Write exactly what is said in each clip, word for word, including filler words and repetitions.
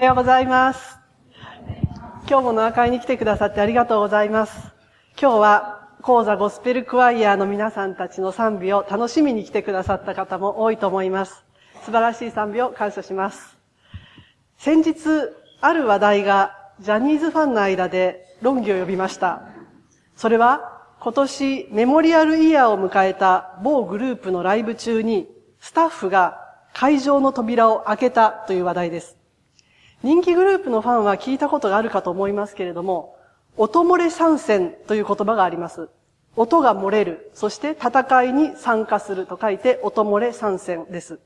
おはようございます。今日もの会に来てくださってありがとうございます。今日は高座ゴスペルクワイヤーの皆さんたちの賛美を楽しみに来てくださった方も多いと思います。素晴らしい賛美を感謝します。先日、ある話題がジャニーズファンの間で論議を呼びました。それは今年メモリアルイヤーを迎えた某グループのライブ中にスタッフが会場の扉を開けたという話題です。人気グループのファンは聞いたことがあるかと思いますけれども、音漏れ参戦という言葉があります。音が漏れる、そして戦いに参加すると書いて音漏れ参戦です。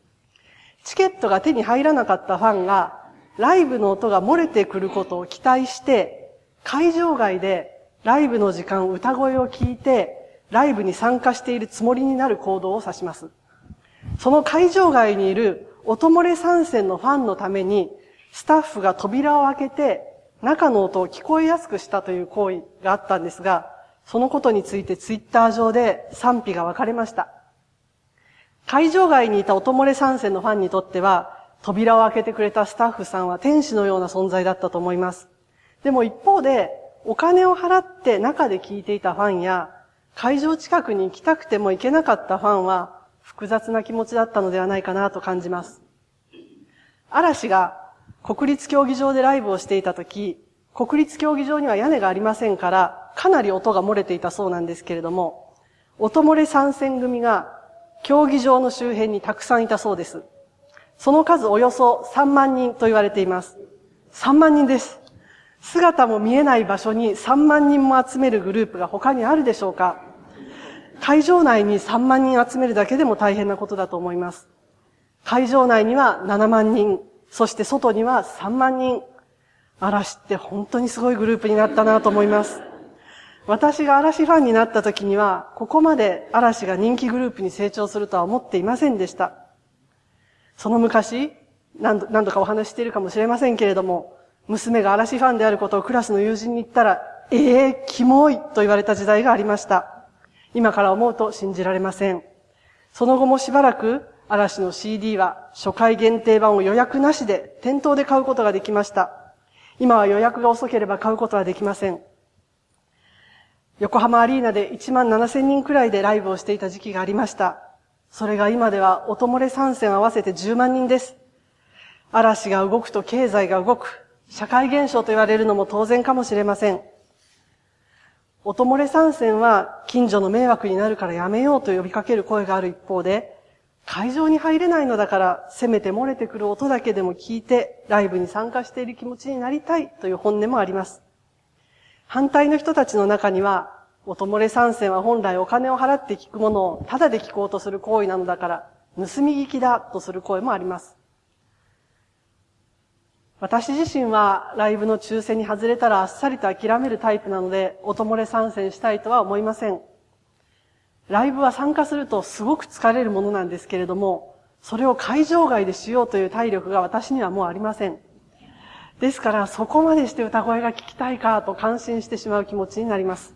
チケットが手に入らなかったファンが、ライブの音が漏れてくることを期待して、会場外でライブの時間歌声を聞いて、ライブに参加しているつもりになる行動を指します。その会場外にいる音漏れ参戦のファンのために、スタッフが扉を開けて中の音を聞こえやすくしたという行為があったんですが、そのことについてツイッター上で賛否が分かれました。会場外にいた音漏れ参戦のファンにとっては、扉を開けてくれたスタッフさんは天使のような存在だったと思います。でも一方で、お金を払って中で聞いていたファンや、会場近くに行きたくても行けなかったファンは、複雑な気持ちだったのではないかなと感じます。嵐が国立競技場でライブをしていたとき、国立競技場には屋根がありませんから、かなり音が漏れていたそうなんですけれども、音漏れ参戦組が競技場の周辺にたくさんいたそうです。その数およそさんまんにんと言われています。さんまんにんです。姿も見えない場所にさんまんにんも集めるグループが他にあるでしょうか。会場内にさんまんにん集めるだけでも大変なことだと思います。会場内にはななまんにん、そして外にはさんまんにん。嵐って本当にすごいグループになったなと思います。私が嵐ファンになった時には、ここまで嵐が人気グループに成長するとは思っていませんでした。その昔、何度、何度かお話しているかもしれませんけれども、娘が嵐ファンであることをクラスの友人に言ったら、ええー、キモいと言われた時代がありました。今から思うと信じられません。その後もしばらく、嵐の シーディー は初回限定版を予約なしで店頭で買うことができました。今は予約が遅ければ買うことはできません。横浜アリーナでいちまんななせんにんくらいでライブをしていた時期がありました。それが今では音漏れ参戦合わせてじゅうまんにんです。嵐が動くと経済が動く、社会現象と言われるのも当然かもしれません。音漏れ参戦は近所の迷惑になるからやめようと呼びかける声がある一方で、会場に入れないのだからせめて漏れてくる音だけでも聞いてライブに参加している気持ちになりたいという本音もあります。反対の人たちの中には、音漏れ参戦は本来お金を払って聞くものをタダで聞こうとする行為なのだから盗み聞きだとする声もあります。私自身はライブの抽選に外れたらあっさりと諦めるタイプなので、音漏れ参戦したいとは思いません。ライブは参加するとすごく疲れるものなんですけれども、それを会場外でしようという体力が私にはもうありません。ですからそこまでして歌声が聞きたいかと感心してしまう気持ちになります。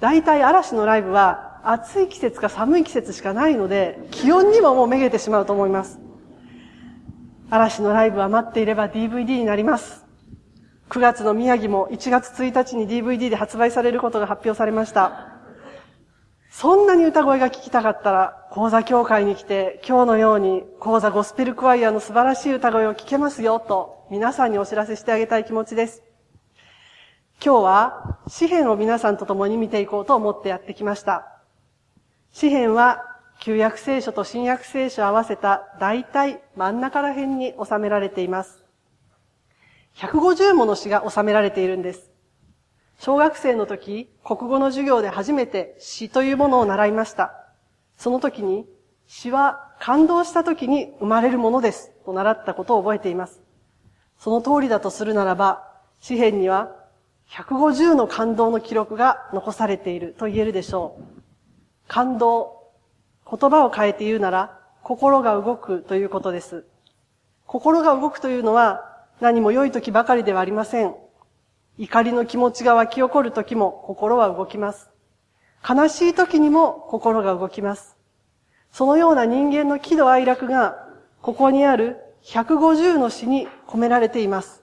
だいたい嵐のライブは暑い季節か寒い季節しかないので、気温にももうめげてしまうと思います。嵐のライブは待っていれば ディーブイディー になります。くがつの宮城もいちがつついたちに ディーブイディー で発売されることが発表されました。そんなに歌声が聞きたかったら、高座教会に来て、今日のように高座ゴスペルクワイヤーの素晴らしい歌声を聞けますよと、皆さんにお知らせしてあげたい気持ちです。今日は、詩編を皆さんと共に見ていこうと思ってやってきました。詩編は、旧約聖書と新約聖書を合わせた大体真ん中ら辺に収められています。ひゃくごじゅうもの詩が収められているんです。小学生の時、国語の授業で初めて詩というものを習いました。その時に、詩は感動した時に生まれるものですと習ったことを覚えています。その通りだとするならば、詩編にはひゃくごじゅうの感動の記録が残されていると言えるでしょう。感動、言葉を変えて言うなら、心が動くということです。心が動くというのは、何も良い時ばかりではありません。怒りの気持ちが湧き起こるときも心は動きます。悲しいときにも心が動きます。そのような人間の喜怒哀楽がここにあるひゃくごじゅうの詩に込められています。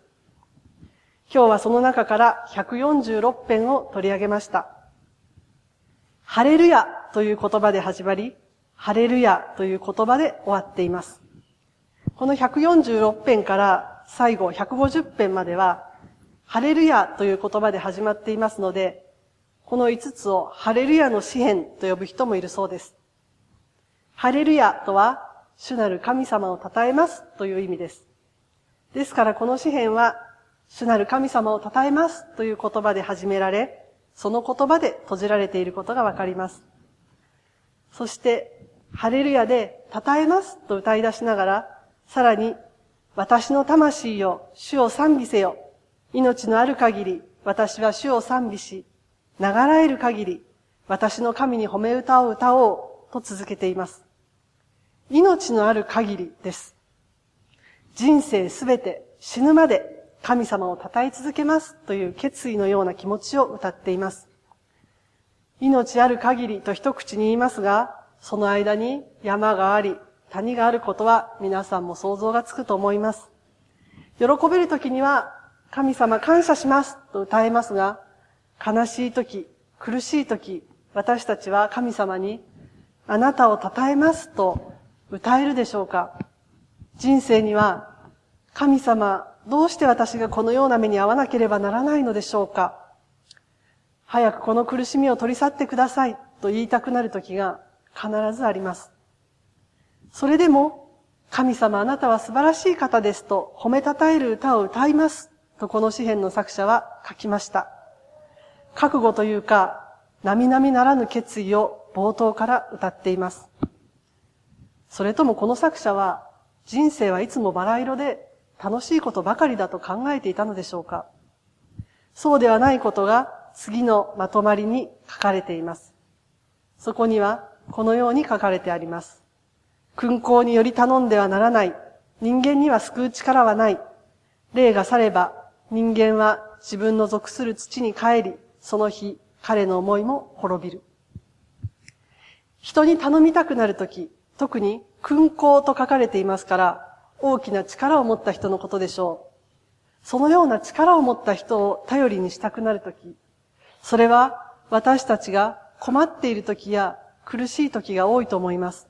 今日はその中からひゃくよんじゅうろく編を取り上げました。ハレルヤという言葉で始まり、ハレルヤという言葉で終わっています。このひゃくよんじゅうろく編から最後ひゃくごじゅう編までは、ハレルヤという言葉で始まっていますので、このいつつをハレルヤの詩編と呼ぶ人もいるそうです。ハレルヤとは、主なる神様を称えますという意味です。ですからこの詩編は、主なる神様を称えますという言葉で始められ、その言葉で閉じられていることがわかります。そして、ハレルヤで称えますと歌い出しながら、さらに、私の魂よ、主を賛美せよ。命のある限り、私は主を賛美し、流らえる限り、私の神に褒め歌を歌おうと続けています。命のある限りです。人生すべて死ぬまで神様を称え続けますという決意のような気持ちを歌っています。命ある限りと一口に言いますが、その間に山があり、谷があることは皆さんも想像がつくと思います。喜べるときには、神様感謝しますと歌えますが、悲しいとき、苦しいとき、私たちは神様に、あなたを称えますと歌えるでしょうか。人生には、神様、どうして私がこのような目に遭わなければならないのでしょうか。早くこの苦しみを取り去ってくださいと言いたくなる時が必ずあります。それでも、神様あなたは素晴らしい方ですと褒めたたえる歌を歌いますとこの詩編の作者は書きました。覚悟というか、並々ならぬ決意を冒頭から歌っています。それともこの作者は、人生はいつもバラ色で、楽しいことばかりだと考えていたのでしょうか。そうではないことが次のまとまりに書かれています。そこにはこのように書かれてあります。勲功により頼んではならない。人間には救う力はない。霊が去れば人間は自分の属する土に帰り、その日彼の思いも滅びる。人に頼みたくなるとき、特に勲功と書かれていますから、大きな力を持った人のことでしょう。そのような力を持った人を頼りにしたくなるとき、それは私たちが困っているときや苦しいときが多いと思います。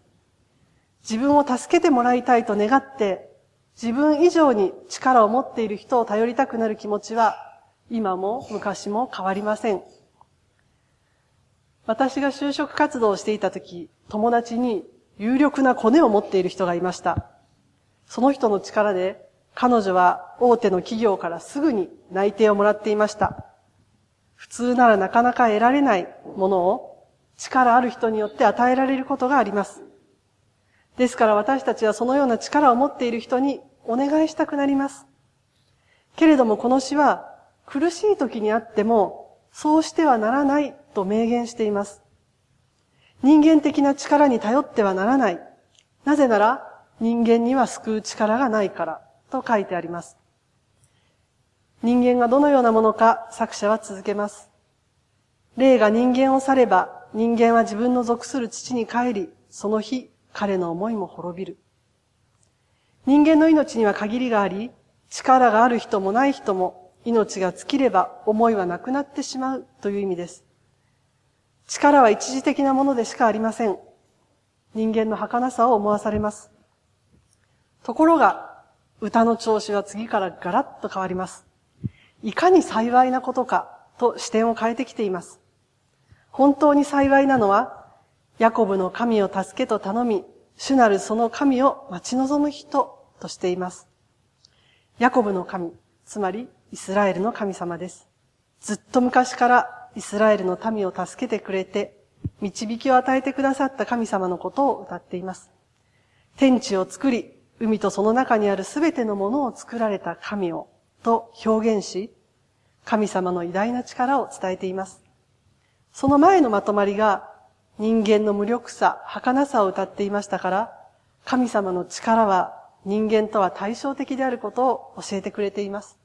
自分を助けてもらいたいと願って、自分以上に力を持っている人を頼りたくなる気持ちは、今も昔も変わりません。私が就職活動をしていたとき、友達に有力なコネを持っている人がいました。その人の力で、彼女は大手の企業からすぐに内定をもらっていました。普通ならなかなか得られないものを力ある人によって与えられることがあります。ですから私たちはそのような力を持っている人にお願いしたくなります。けれどもこの詩は苦しい時にあってもそうしてはならないと明言しています。人間的な力に頼ってはならない。なぜなら、人間には救う力がないからと書いてあります。人間がどのようなものか作者は続けます。霊が人間を去れば人間は自分の属する土に帰り、その日彼の思いも滅びる。人間の命には限りがあり、力がある人もない人も命が尽きれば思いはなくなってしまうという意味です。力は一時的なものでしかありません。人間の儚さを思わされます。ところが、歌の調子は次からガラッと変わります。いかに幸いなことかと視点を変えてきています。本当に幸いなのは、ヤコブの神を助けと頼み、主なるその神を待ち望む人としています。ヤコブの神、つまりイスラエルの神様です。ずっと昔からイスラエルの民を助けてくれて、導きを与えてくださった神様のことを歌っています。天地を作り、海とその中にあるすべてのものを作られた神をと表現し、神様の偉大な力を伝えています。その前のまとまりが人間の無力さ、儚さを歌っていましたから、神様の力は人間とは対照的であることを教えてくれています。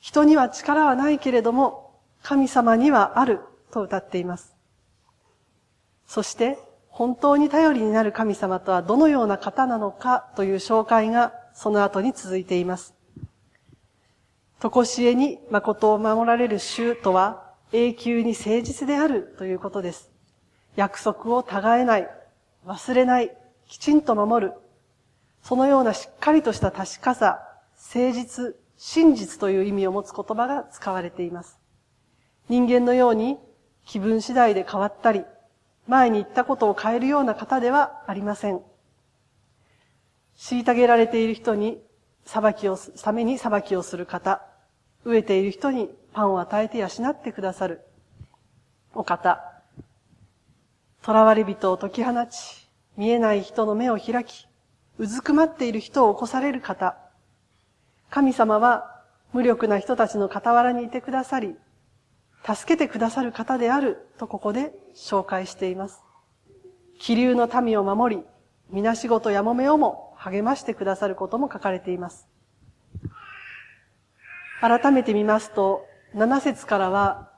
人には力はないけれども、神様にはあると歌っています。そして、本当に頼りになる神様とはどのような方なのかという紹介がその後に続いています。とこしえに誠を守られる主とは永久に誠実であるということです。約束をたがえない、忘れない、きちんと守る。そのようなしっかりとした確かさ、誠実、真実という意味を持つ言葉が使われています。人間のように気分次第で変わったり、前に言ったことを変えるような方ではありません。虐げられている人に裁きを、ために裁きをする方、飢えている人にパンを与えて養ってくださるお方、囚われ人を解き放ち、見えない人の目を開き、うずくまっている人を起こされる方、神様は無力な人たちの傍らにいてくださり、助けてくださる方であるとここで紹介しています。気流の民を守り、みなしごとやもめをも励ましてくださることも書かれています。改めて見ますと、七節からは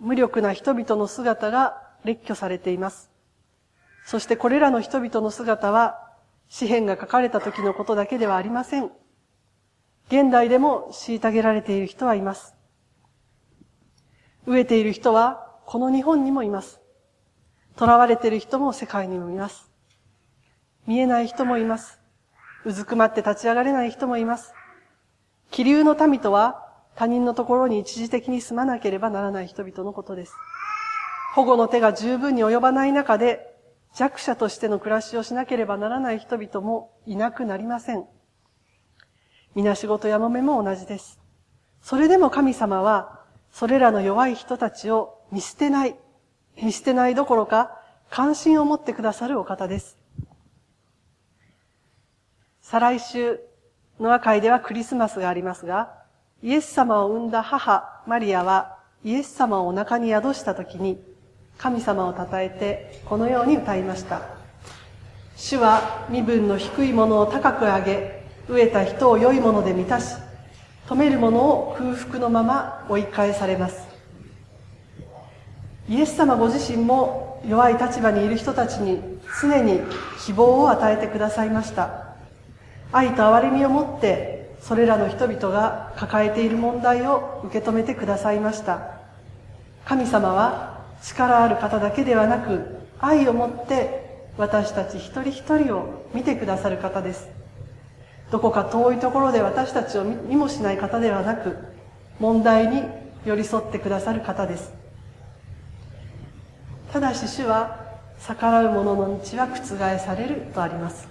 無力な人々の姿が列挙されています。そしてこれらの人々の姿は、詩編が書かれた時のことだけではありません。現代でも虐げられている人はいます。飢えている人はこの日本にもいます。囚われている人も世界にもいます。見えない人もいます。うずくまって立ち上がれない人もいます。気流の民とは他人のところに一時的に住まなければならない人々のことです。保護の手が十分に及ばない中で弱者としての暮らしをしなければならない人々もいなくなりません。みなしごとやもめも同じです。それでも神様はそれらの弱い人たちを見捨てない、見捨てないどころか関心を持ってくださるお方です。再来週、ノア会ではクリスマスがありますが、イエス様を産んだ母マリアはイエス様をお腹に宿したときに神様をたたえてこのように歌いました。主は身分の低いものを高く上げ、飢えた人を良いもので満たし、止めるものを空腹のまま追い返されます。イエス様ご自身も弱い立場にいる人たちに常に希望を与えてくださいました。愛と憐れみを持ってそれらの人々が抱えている問題を受け止めてくださいました。神様は力ある方だけではなく愛を持って私たち一人一人を見てくださる方です。どこか遠いところで私たちを見もしない方ではなく、問題に寄り添ってくださる方です。ただし主は、逆らう者の道は覆されるとあります。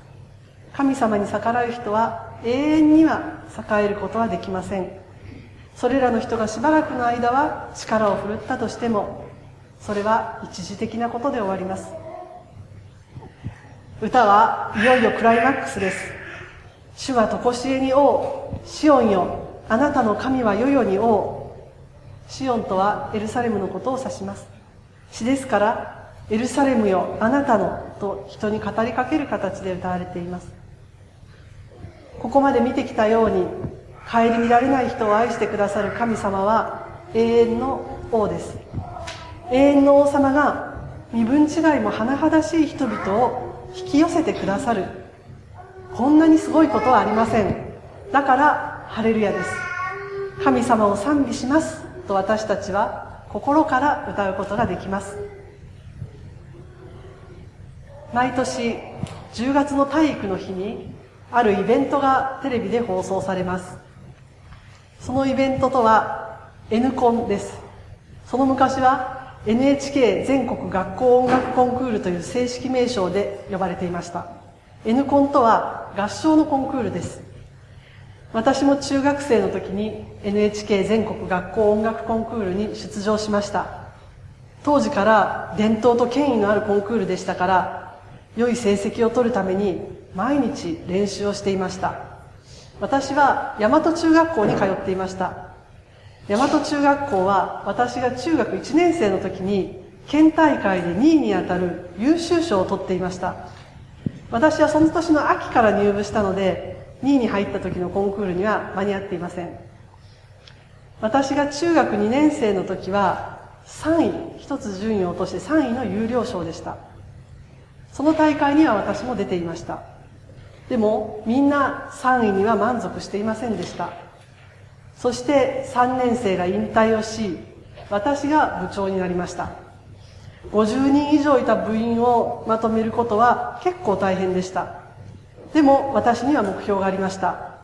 神様に逆らう人は永遠には栄えることはできません。それらの人がしばらくの間は力を振るったとしても、それは一時的なことで終わります。歌はいよいよクライマックスです。主はとこしえに王、シオンよ、あなたの神は世々に王。シオンとはエルサレムのことを指します。詩ですから、エルサレムよ、あなたのと人に語りかける形で歌われています。ここまで見てきたように、顧みられない人を愛してくださる神様は永遠の王です。永遠の王様が身分違いも甚だしい人々を引き寄せてくださる。こんなにすごいことはありません。だからハレルヤです。神様を賛美しますと私たちは心から歌うことができます。毎年じゅうがつの体育の日にあるイベントがテレビで放送されます。そのイベントとは N コンです。その昔は エヌエイチケー 全国学校音楽コンクールという正式名称で呼ばれていました。N コンとは合唱のコンクールです。私も中学生の時に エヌエイチケー 全国学校音楽コンクールに出場しました。当時から伝統と権威のあるコンクールでしたから、良い成績を取るために毎日練習をしていました。私は大和中学校に通っていました。大和中学校は私が中学いちねん生の時に県大会でにいにあたる優秀賞を取っていました。私はその年の秋から入部したので、にいに入った時のコンクールには間に合っていません。私が中学にねん生の時はさんい、一つ順位を落としてさんいの優良賞でした。その大会には私も出ていました。でもみんなさんいには満足していませんでした。そしてさんねん生が引退をし、私が部長になりました。ごじゅうにん以上いた部員をまとめることは結構大変でした。でも私には目標がありました。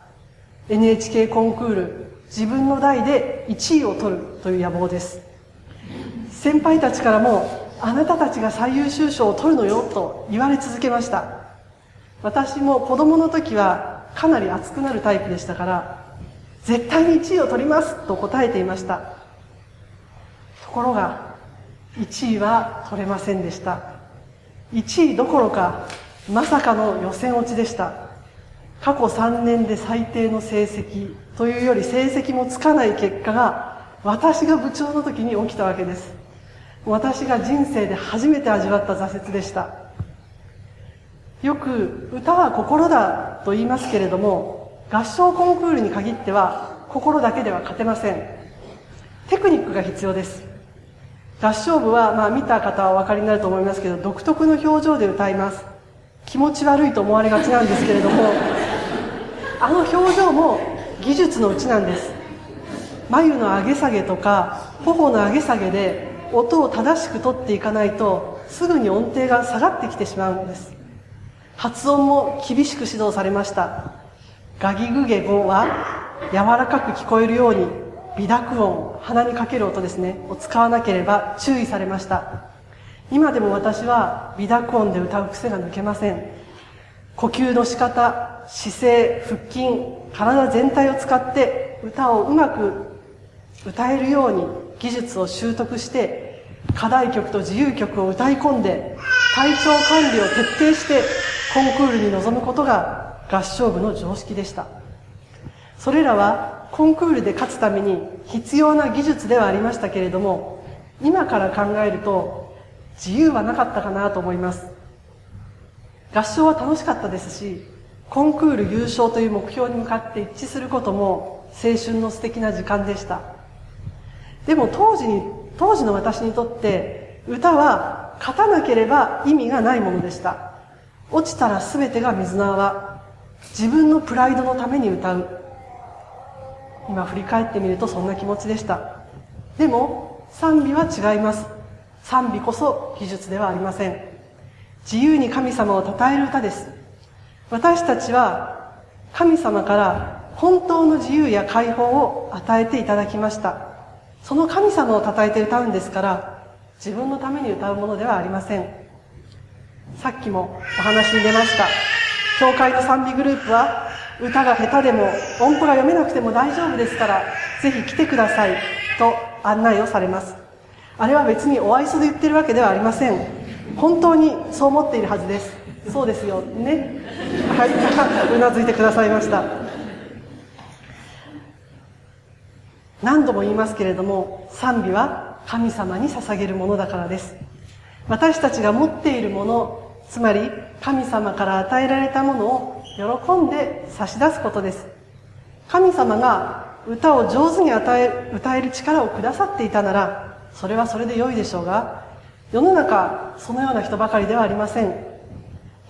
エヌエイチケー コンクール自分の代でいちいを取るという野望です。先輩たちからもあなたたちが最優秀賞を取るのよと言われ続けました。私も子供の時はかなり熱くなるタイプでしたから、絶対にいちいを取りますと答えていました。ところがいちいは取れませんでした。いちいどころかまさかの予選落ちでした。過去さんねんで最低の成績というより成績もつかない結果が私が部長の時に起きたわけです。私が人生で初めて味わった挫折でした。よく歌は心だと言いますけれども、合唱コンクールに限っては心だけでは勝てません。テクニックが必要です。合唱部は、まあ、見た方はお分かりになると思いますけど、独特の表情で歌います。気持ち悪いと思われがちなんですけれどもあの表情も技術のうちなんです。眉の上げ下げとか頬の上げ下げで音を正しく取っていかないと、すぐに音程が下がってきてしまうんです。発音も厳しく指導されました。ガギグゲゴは柔らかく聞こえるように微濁音、鼻にかける音ですね、を使わなければ注意されました。今でも私は微濁音で歌う癖が抜けません。呼吸の仕方、姿勢、腹筋、体全体を使って歌をうまく歌えるように技術を習得して、課題曲と自由曲を歌い込んで体調管理を徹底してコンクールに臨むことが合唱部の常識でした。それらはコンクールで勝つために必要な技術ではありましたけれども、今から考えると自由はなかったかなと思います。合唱は楽しかったですし、コンクール優勝という目標に向かって一致することも青春の素敵な時間でした。でも当時に当時の私にとって歌は勝たなければ意味がないものでした。落ちたら全てが水の泡、自分のプライドのために歌う。今振り返ってみるとそんな気持ちでした。でも賛美は違います。賛美こそ技術ではありません。自由に神様を称える歌です。私たちは神様から本当の自由や解放を与えていただきました。その神様を称えて歌うんですから、自分のために歌うものではありません。さっきもお話に出ました。教会の賛美グループは歌が下手でも音符が読めなくても大丈夫ですから、ぜひ来てくださいと案内をされます。あれは別にお愛想で言ってるわけではありません。本当にそう思っているはずです。そうですよねはい、うなずいてくださいました。何度も言いますけれども、賛美は神様に捧げるものだからです。私たちが持っているもの、つまり神様から与えられたものを喜んで差し出すことです。神様が歌を上手に与え、歌える力をくださっていたなら、それはそれで良いでしょうが、世の中そのような人ばかりではありません。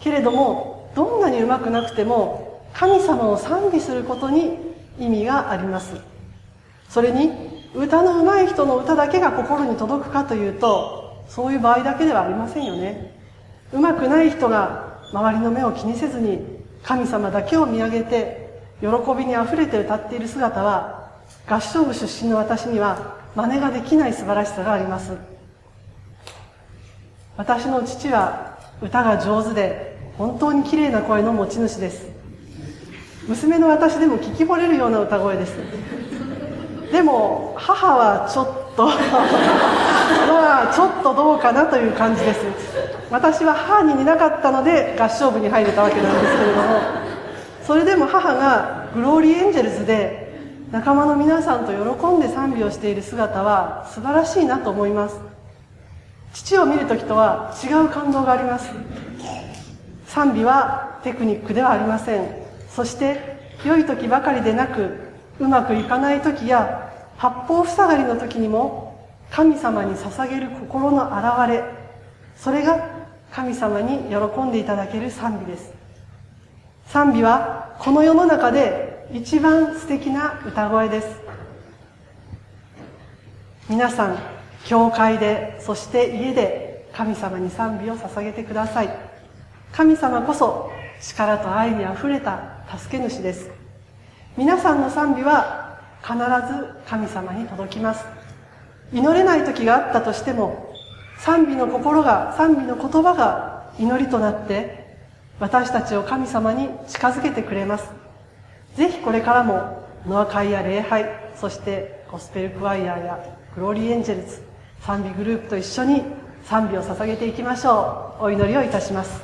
けれども、どんなにうまくなくても神様を賛美することに意味があります。それに歌の上手い人の歌だけが心に届くかというと、そういう場合だけではありませんよね。上手くない人が周りの目を気にせずに神様だけを見上げて喜びにあふれて歌っている姿は、合唱部出身の私には真似ができない素晴らしさがあります。私の父は歌が上手で本当に綺麗な声の持ち主です。娘の私でも聞き惚れるような歌声です。でも母はちょっとまあちょっとどうかなという感じです。私は母に似なかったので合唱部に入れたわけなんですけれども、それでも母がグローリーエンジェルズで仲間の皆さんと喜んで賛美をしている姿は素晴らしいなと思います。父を見るときとは違う感動があります。賛美はテクニックではありません。そして良いときばかりでなく、うまくいかないときや八方塞がりのときにも神様に捧げる心の現れ、それが神様に喜んでいただける賛美です。賛美はこの世の中で一番素敵な歌声です。皆さん、教会で、そして家で神様に賛美を捧げてください。神様こそ力と愛にあふれた助け主です。皆さんの賛美は必ず神様に届きます。祈れない時があったとしても、賛美の心が、賛美の言葉が祈りとなって私たちを神様に近づけてくれます。ぜひこれからもノア会や礼拝、そしてゴスペルクワイアやグローリーエンジェルズ賛美グループと一緒に賛美を捧げていきましょう。お祈りをいたします。